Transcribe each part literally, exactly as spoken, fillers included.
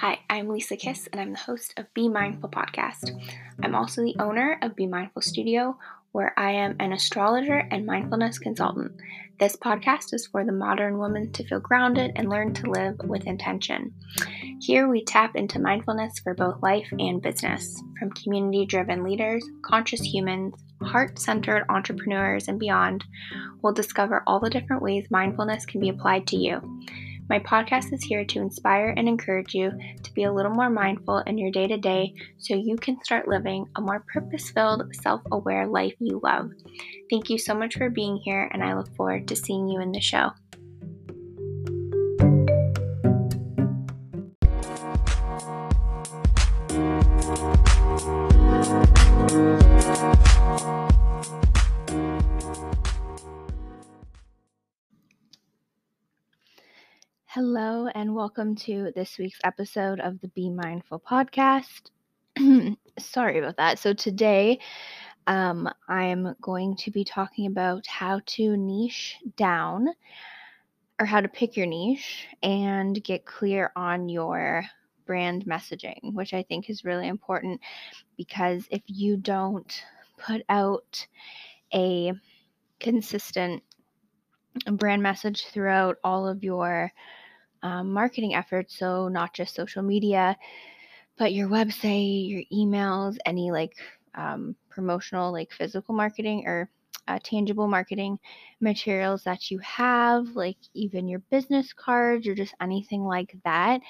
Hi, I'm Lisa Kiss, and I'm the host of Be Mindful Podcast. I'm also the owner of Be Mindful Studio, where I am an astrologer and mindfulness consultant. This podcast is for the modern woman to feel grounded and learn to live with intention. Here we tap into mindfulness for both life and business, from community-driven leaders, conscious humans, heart-centered entrepreneurs, and beyond. We'll discover all the different ways mindfulness can be applied to you. My podcast is here to inspire and encourage you to be a little more mindful in your day-to-day so you can start living a more purpose-filled, self-aware life you love. Thank you so much for being here, and I look forward to seeing you in the show. Hello and welcome to this week's episode of the Be Mindful Podcast. Sorry about that. So today um, I'm going to be talking about how to niche down, or how to pick your niche and get clear on your brand messaging, which I think is really important, because if you don't put out a consistent brand message throughout all of your Um, marketing efforts, so not just social media, but your website, your emails, any like um, promotional, like physical marketing or uh, tangible marketing materials that you have, like even your business cards or just anything like that,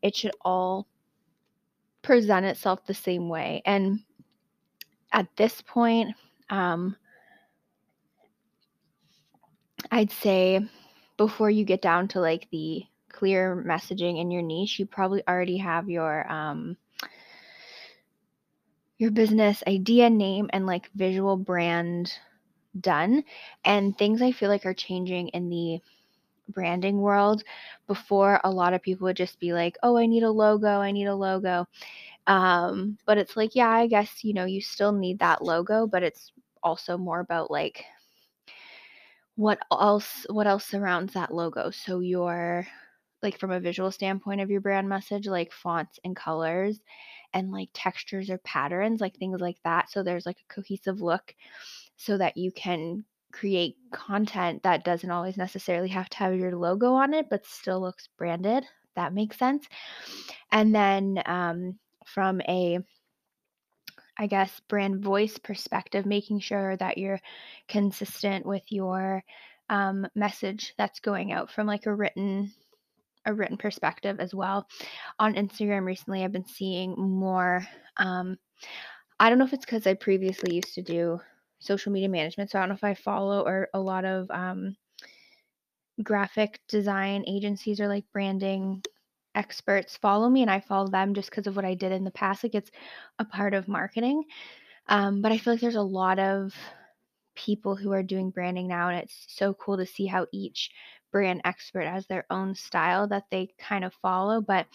it should all present itself the same way. And at this point, um, I'd say before you get down to like the clear messaging in your niche, you probably already have your um your business idea, name, and like visual brand done. And things I feel like are changing in the branding world. Before, a lot of people would just be like, oh, I need a logo, I need a logo. Um, but it's like, yeah, I guess, you know, you still need that logo, but it's also more about like what else what else surrounds that logo. So your like from a visual standpoint of your brand message, like fonts and colors and like textures or patterns, like things like that. So there's like a cohesive look so that you can create content that doesn't always necessarily have to have your logo on it, but still looks branded. That makes sense. And then um, from a, I guess, brand voice perspective, making sure that you're consistent with your um, message that's going out from like a written a written perspective as well. On Instagram recently, I've been seeing more, um, I don't know if it's because I previously used to do social media management, so I don't know if I follow or a lot of um, graphic design agencies or like branding experts follow me, and I follow them just because of what I did in the past. Like it's a part of marketing. Um, but I feel like there's a lot of people who are doing branding now, and it's so cool to see how each brand expert has their own style that they kind of follow. But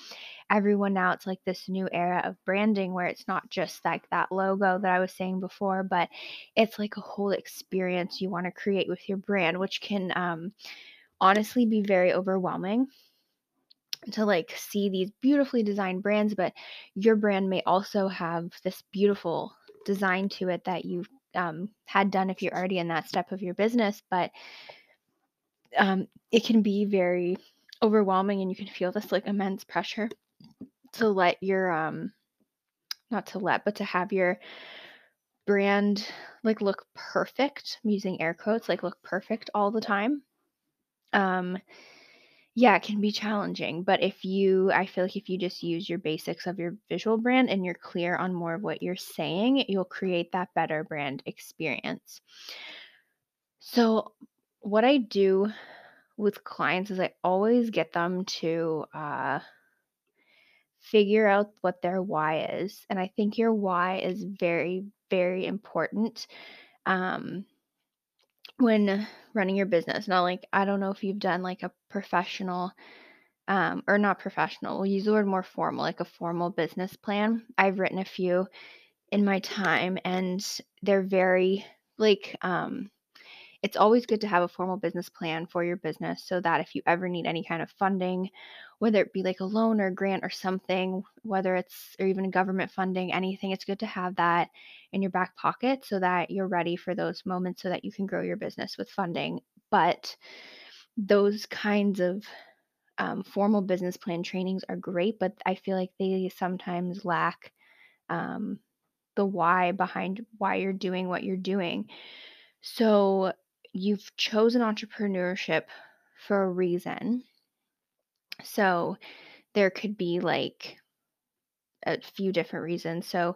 everyone now, it's like this new era of branding where it's not just like that logo that I was saying before, but it's like a whole experience you want to create with your brand, which can um, honestly be very overwhelming to like see these beautifully designed brands, but your brand may also have this beautiful design to it that you've um, had done if you're already in that step of your business. But Um, it can be very overwhelming, and you can feel this like immense pressure to let your, um, not to let, but to have your brand like look perfect. I'm using air quotes, like look perfect all the time. Um, yeah, it can be challenging, but if you, I feel like if you just use your basics of your visual brand and you're clear on more of what you're saying, you'll create that better brand experience. So what I do with clients is I always get them to uh, figure out what their why is. And I think your why is very, very important um, when running your business. Now, like, I don't know if you've done like a professional um, or not professional, we'll use the word more formal, like a formal business plan. I've written a few in my time, and they're very like, um, It's always good to have a formal business plan for your business so that if you ever need any kind of funding, whether it be like a loan or a grant or something, whether it's or even government funding, anything, it's good to have that in your back pocket so that you're ready for those moments so that you can grow your business with funding. But those kinds of um, formal business plan trainings are great, but I feel like they sometimes lack um, the why behind why you're doing what you're doing. So you've chosen entrepreneurship for a reason. So there could be like a few different reasons. So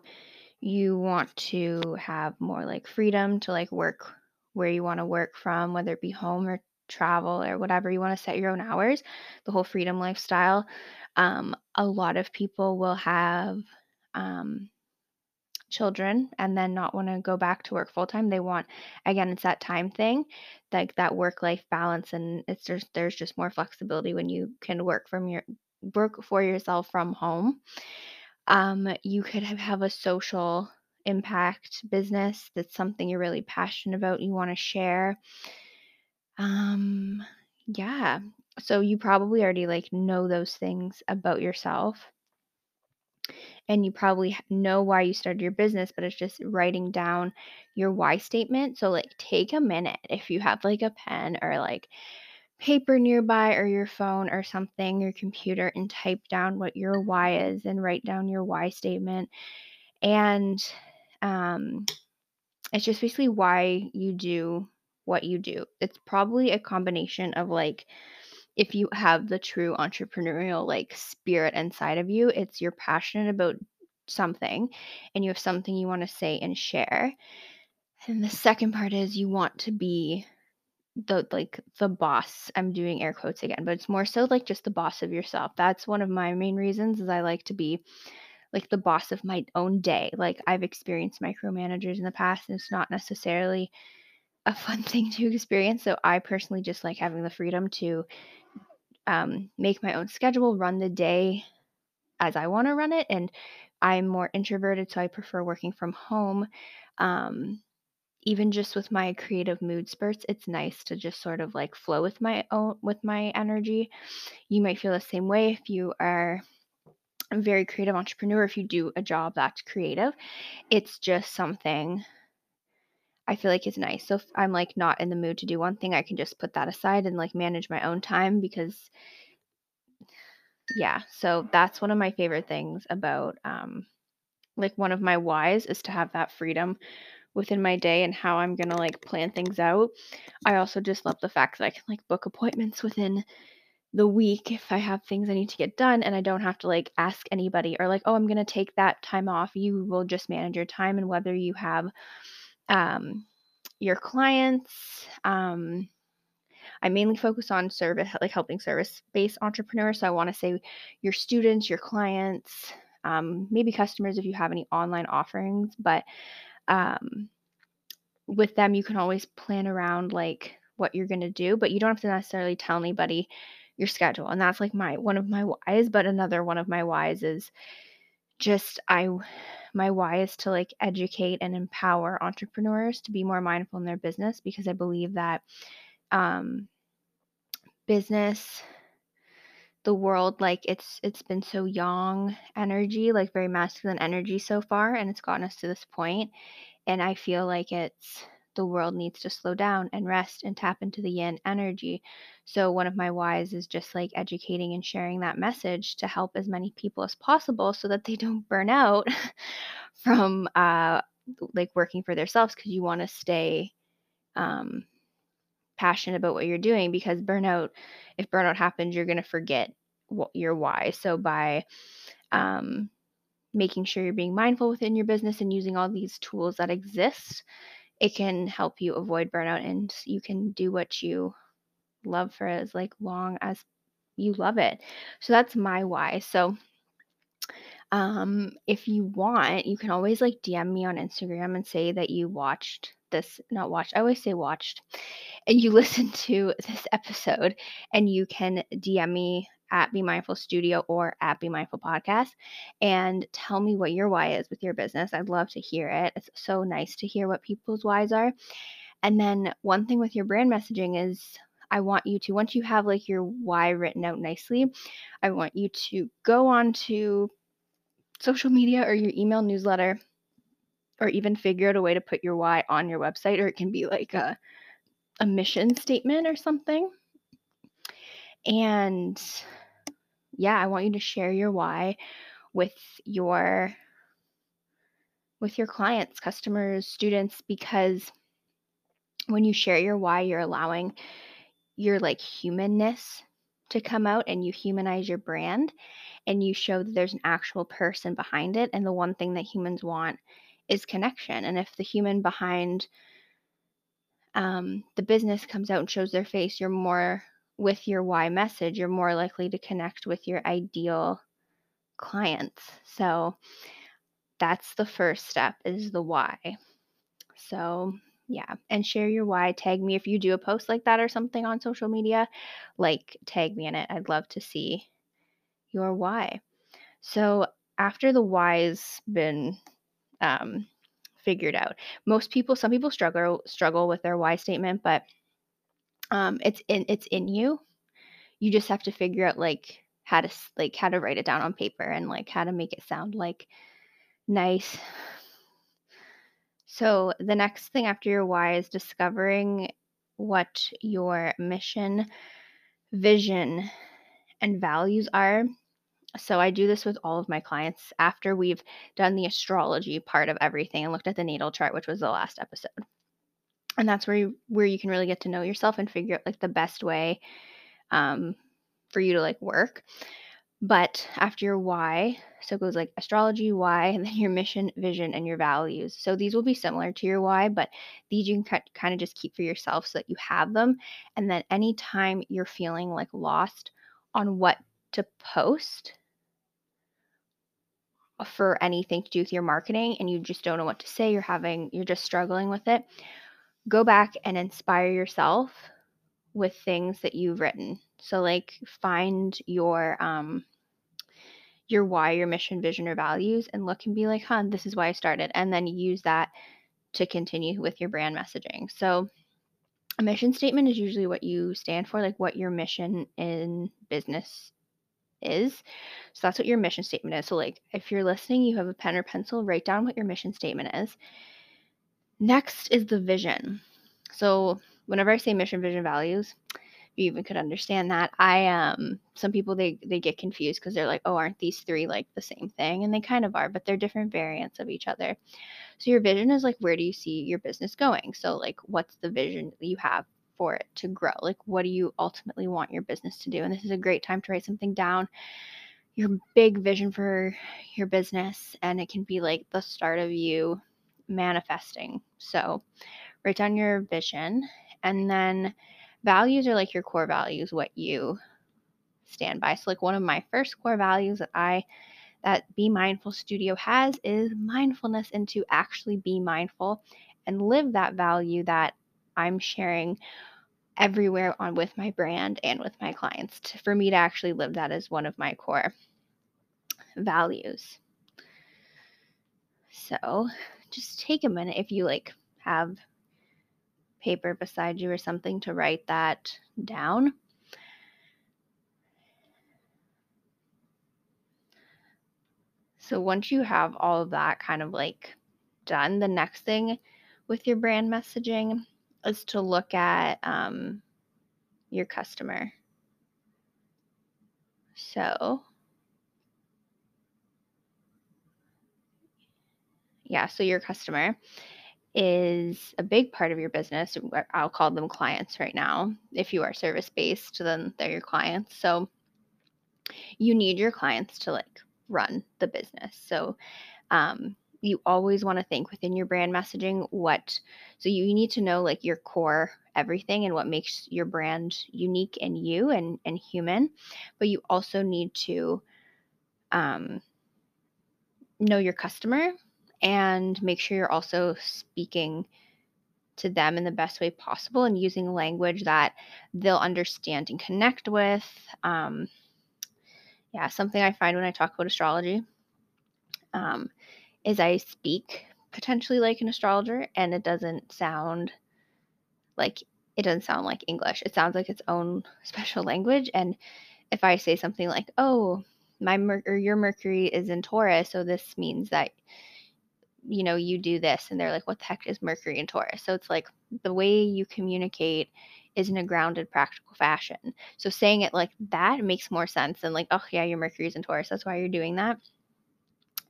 you want to have more like freedom to like work where you want to work from, whether it be home or travel or whatever. You want to set your own hours, the whole freedom lifestyle. Um, a lot of people will have um, children and then not want to go back to work full time. They want, again, it's that time thing, like that work life balance. And it's just, there's just more flexibility when you can work from your work for yourself from home. Um, you could have, have a social impact business. That's something you're really passionate about. You want to share. Um, yeah. So you probably already like know those things about yourself. And you probably know why you started your business, but it's just writing down your why statement. So like take a minute if you have like a pen or like paper nearby or your phone or something, your computer, and type down what your why is and write down your why statement. And um, it's just basically why you do what you do. It's probably a combination of like, if you have the true entrepreneurial like spirit inside of you, it's you're passionate about something and you have something you want to say and share. And the second part is you want to be the like the boss. I'm doing air quotes again, but it's more so like just the boss of yourself. That's one of my main reasons is I like to be like the boss of my own day. Like I've experienced micromanagers in the past and it's not necessarily a fun thing to experience. So I personally just like having the freedom to Um, make my own schedule, run the day as I want to run it. And I'm more introverted, so I prefer working from home. Um, even just with my creative mood spurts, it's nice to just sort of like flow with my own, with my energy. You might feel the same way if you are a very creative entrepreneur, if you do a job that's creative. It's just something I feel like it's nice. So if I'm like not in the mood to do one thing, I can just put that aside and like manage my own time because yeah. So that's one of my favorite things about um, like one of my whys is to have that freedom within my day and how I'm going to like plan things out. I also just love the fact that I can like book appointments within the week if I have things I need to get done and I don't have to like ask anybody or like, oh, I'm going to take that time off. You will just manage your time and whether you have Um, your clients. Um, I mainly focus on service, like helping service-based entrepreneurs. So I want to say your students, your clients, um, maybe customers if you have any online offerings. But um, with them, you can always plan around like what you're going to do, but you don't have to necessarily tell anybody your schedule. And that's like my one of my whys. But another one of my whys is just I. My why is to like educate and empower entrepreneurs to be more mindful in their business because I believe that um, business, the world, like it's it's been so yang energy, like very masculine energy so far, and it's gotten us to this point. And I feel like it's the world needs to slow down and rest and tap into the yin energy. So one of my whys is just like educating and sharing that message to help as many people as possible so that they don't burn out from uh, like working for themselves because you want to stay um, passionate about what you're doing because burnout, if burnout happens, you're going to forget what your why. So by um, making sure you're being mindful within your business and using all these tools that exist, it can help you avoid burnout and you can do what you love for as like long as you love it. So that's my why. So um, if you want, you can always like D M me on Instagram and say that you watched this, not watched, I always say watched, and you listened to this episode and you can D M me at Be Mindful Studio or at Be Mindful Podcast and tell me what your why is with your business. I'd love to hear it. It's so nice to hear what people's whys are. And then one thing with your brand messaging is I want you to, once you have like your why written out nicely, I want you to go on to social media or your email newsletter, or even figure out a way to put your why on your website, or it can be like a, a mission statement or something. And yeah, I want you to share your why with your with your clients, customers, students, because when you share your why, you're allowing your like humanness to come out, and you humanize your brand, and you show that there's an actual person behind it. And the one thing that humans want is connection. And if the human behind um, the business comes out and shows their face, you're more with your why message, you're more likely to connect with your ideal clients. So that's the first step, is the why. So yeah, and share your why. Tag me if you do a post like that or something on social media, like tag me in it. I'd love to see your why. So after the why's been um, figured out, most people, some people struggle struggle with their why statement, but um, it's in it's in you. You just have to figure out like how to like how to write it down on paper, and like how to make it sound like nice. So the next thing after your why is discovering what your mission, vision, and values are. So I do this with all of my clients after we've done the astrology part of everything and looked at the natal chart, which was the last episode. And that's where you, where you can really get to know yourself and figure out like the best way um, for you to like work. But after your why, so it goes like astrology, why, and then your mission, vision, and your values. So these will be similar to your why, but these you can kind of just keep for yourself so that you have them. And then anytime you're feeling like lost on what to post for anything to do with your marketing, and you just don't know what to say, you're having, you're just struggling with it, go back and inspire yourself with things that you've written. So like find your um your why, your mission, vision, or values, and look and be like, huh, this is why I started. And then use that to continue with your brand messaging. So a mission statement is usually what you stand for, like what your mission in business is. So that's what your mission statement is. So like if you're listening, you have a pen or pencil, write down what your mission statement is. Next is the vision. So whenever I say mission, vision, values, you even could understand that. I um some people they they get confused because they're like, oh, aren't these three like the same thing? And they kind of are, but they're different variants of each other. So your vision is like, where do you see your business going? So like, what's the vision that you have for it to grow? Like, what do you ultimately want your business to do? And this is a great time to write something down, your big vision for your business, and it can be like the start of you manifesting. So write down your vision. And then values are like your core values, what you stand by. So like one of my first core values that I, that Be Mindful Studio has, is mindfulness, and to actually be mindful and live that value that I'm sharing everywhere on with my brand and with my clients. For me to actually live that is one of my core values. So just take a minute if you like have paper beside you or something to write that down. So once you have all of that kind of like done, the next thing with your brand messaging is to look at um, your customer. So yeah, so your customer is a big part of your business. I'll call them clients right now. If you are service-based, then they're your clients. So you need your clients to like run the business. So um, you always want to think within your brand messaging what, so you, you need to know like your core everything and what makes your brand unique and you and, and human. But you also need to um, know your customer, and make sure you're also speaking to them in the best way possible and using language that they'll understand and connect with. Um, yeah, something I find when I talk about astrology um, is I speak potentially like an astrologer, and it doesn't sound like it doesn't sound like English. It sounds like its own special language. And if I say something like, oh, my mer- or your Mercury is in Taurus, so this means that, you know, you do this. And they're like, what the heck is Mercury in Taurus? So it's like the way you communicate is in a grounded, practical fashion. So saying it like that makes more sense than like, oh yeah, your Mercury's in Taurus, that's why you're doing that.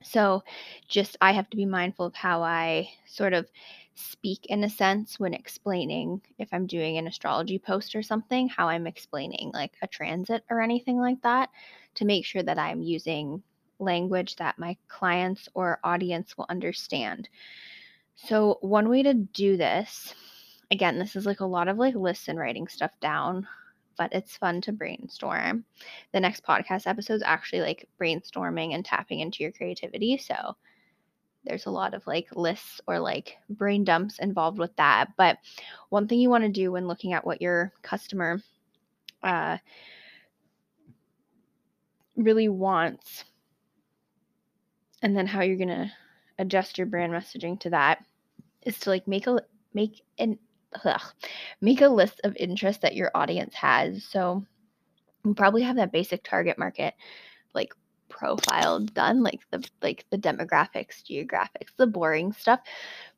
So just, I have to be mindful of how I sort of speak in a sense when explaining, if I'm doing an astrology post or something, how I'm explaining like a transit or anything like that, to make sure that I'm using language that my clients or audience will understand. So one way to do this, again, this is like a lot of like lists and writing stuff down, but it's fun to brainstorm. The next podcast episode is actually like brainstorming and tapping into your creativity. So there's a lot of like lists or like brain dumps involved with that. But one thing you want to do when looking at what your customer uh, really wants, and then how you're going to adjust your brand messaging to that, is to like make a make an Ugh. Make a list of interests that your audience has. So you probably have that basic target market like profile done, like the like the demographics, geographics, the boring stuff.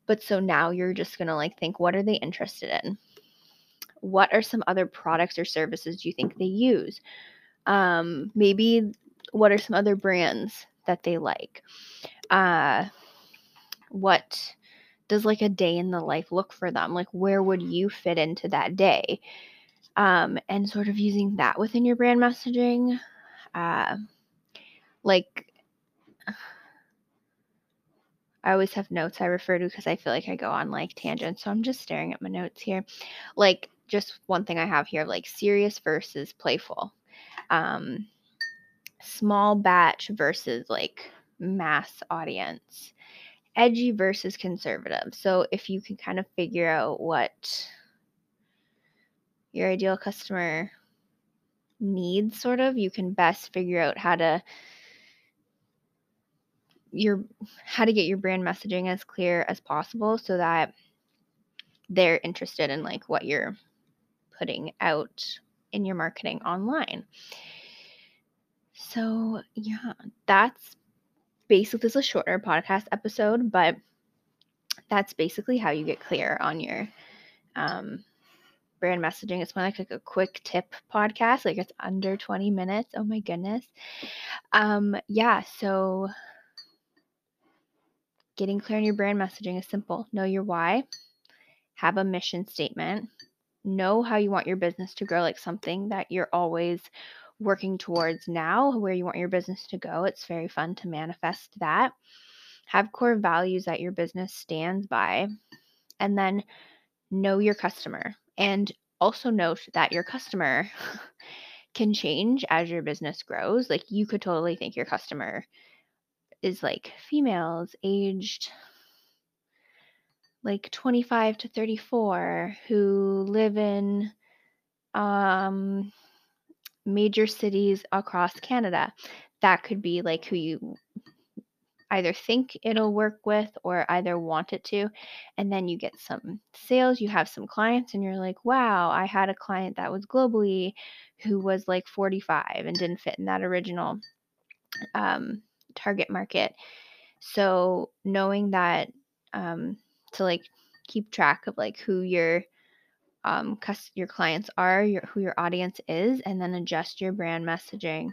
But so now you're just gonna like think, what are they interested in? What are some other products or services you think they use? Um, maybe what are some other brands that they like? Uh, what does like a day in the life look for them? Like, where would you fit into that day? Um, and sort of using that within your brand messaging. Uh, like, I always have notes I refer to because I feel like I go on like tangents. So I'm just staring at my notes here. Like, just one thing I have here, like serious versus playful. Um, small batch versus like mass audience. Edgy versus conservative. So if you can kind of figure out what your ideal customer needs, sort of, you can best figure out how to your how to get your brand messaging as clear as possible so that they're interested in like what you're putting out in your marketing online. So yeah, that's basically, this is a shorter podcast episode, but that's basically how you get clear on your um, brand messaging. It's more like, like a quick tip podcast. Like, it's under twenty minutes. Oh my goodness. Um, yeah. So getting clear on your brand messaging is simple. Know your why, have a mission statement, know how you want your business to grow, like something that you're always working towards now, where you want your business to go. It's very fun to manifest that. Have core values that your business stands by, and then know your customer. And also note that your customer can change as your business grows. Like, you could totally think your customer is like females aged like twenty-five to thirty-four who live in um major cities across Canada. That could be like who you either think it'll work with or either want it to. And then you get some sales, you have some clients, and you're like, wow, I had a client that was globally who was like forty-five and didn't fit in that original um, target market. So knowing that, um, to like keep track of like who you're Um, your clients are, your, who your audience is, and then adjust your brand messaging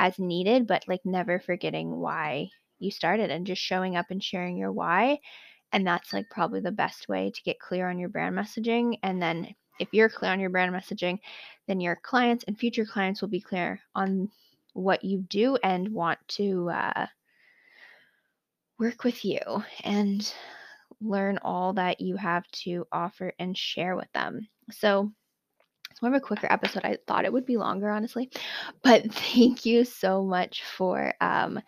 as needed, but like never forgetting why you started and just showing up and sharing your why. And that's like probably the best way to get clear on your brand messaging. And then if you're clear on your brand messaging, then your clients and future clients will be clear on what you do and want to uh, work with you and learn all that you have to offer and share with them. So it's more of a quicker episode. I thought it would be longer, honestly, but thank you so much for um,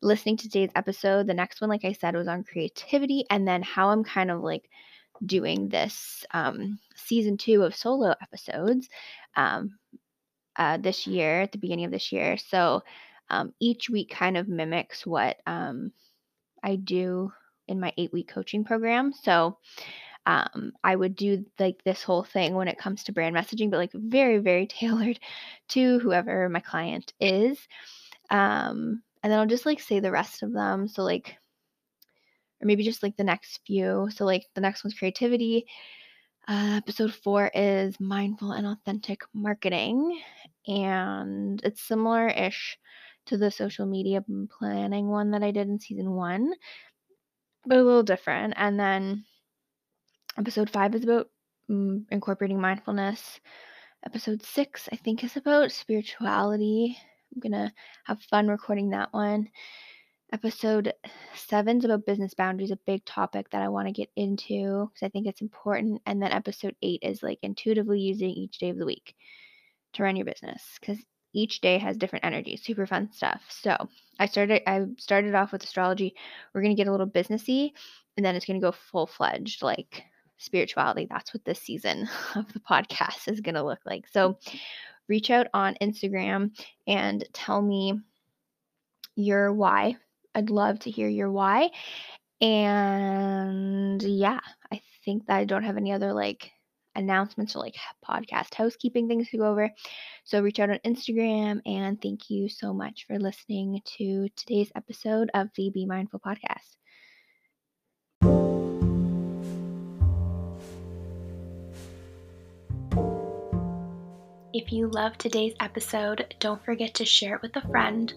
listening to today's episode. The next one, like I said, was on creativity, and then how I'm kind of like doing this um, season two of solo episodes um, uh, this year, at the beginning of this year. So um, each week kind of mimics what um, I do in my eight-week coaching program. So um, I would do like this whole thing when it comes to brand messaging, but like very, very tailored to whoever my client is. Um, and then I'll just like say the rest of them. So like, or maybe just like the next few. So like the next one's creativity. Uh, episode four is mindful and authentic marketing. And it's similar-ish to the social media planning one that I did in season one, but a little different. And then episode five is about mm, incorporating mindfulness. Episode six, I think, is about spirituality. I'm going to have fun recording that one. Episode seven is about business boundaries, a big topic that I want to get into because I think it's important. And then episode eight is like intuitively using each day of the week to run your business, because each day has different energy, super fun stuff. So I started, I started off with astrology. We're going to get a little businessy, and then it's going to go full-fledged like spirituality. That's what this season of the podcast is going to look like. So reach out on Instagram and tell me your why. I'd love to hear your why. And yeah, I think that I don't have any other like announcements or like podcast housekeeping things to go over. So reach out on Instagram, and thank you so much for listening to today's episode of the Be Mindful Podcast. If you love today's episode, don't forget to share it with a friend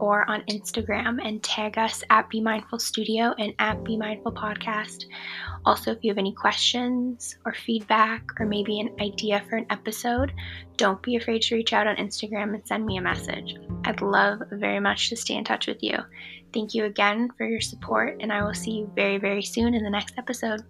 or on Instagram and tag us at Be Mindful Studio and at Be Mindful Podcast. Also, if you have any questions or feedback or maybe an idea for an episode, don't be afraid to reach out on Instagram and send me a message. I'd love very much to stay in touch with you. Thank you again for your support, and I will see you very, very soon in the next episode.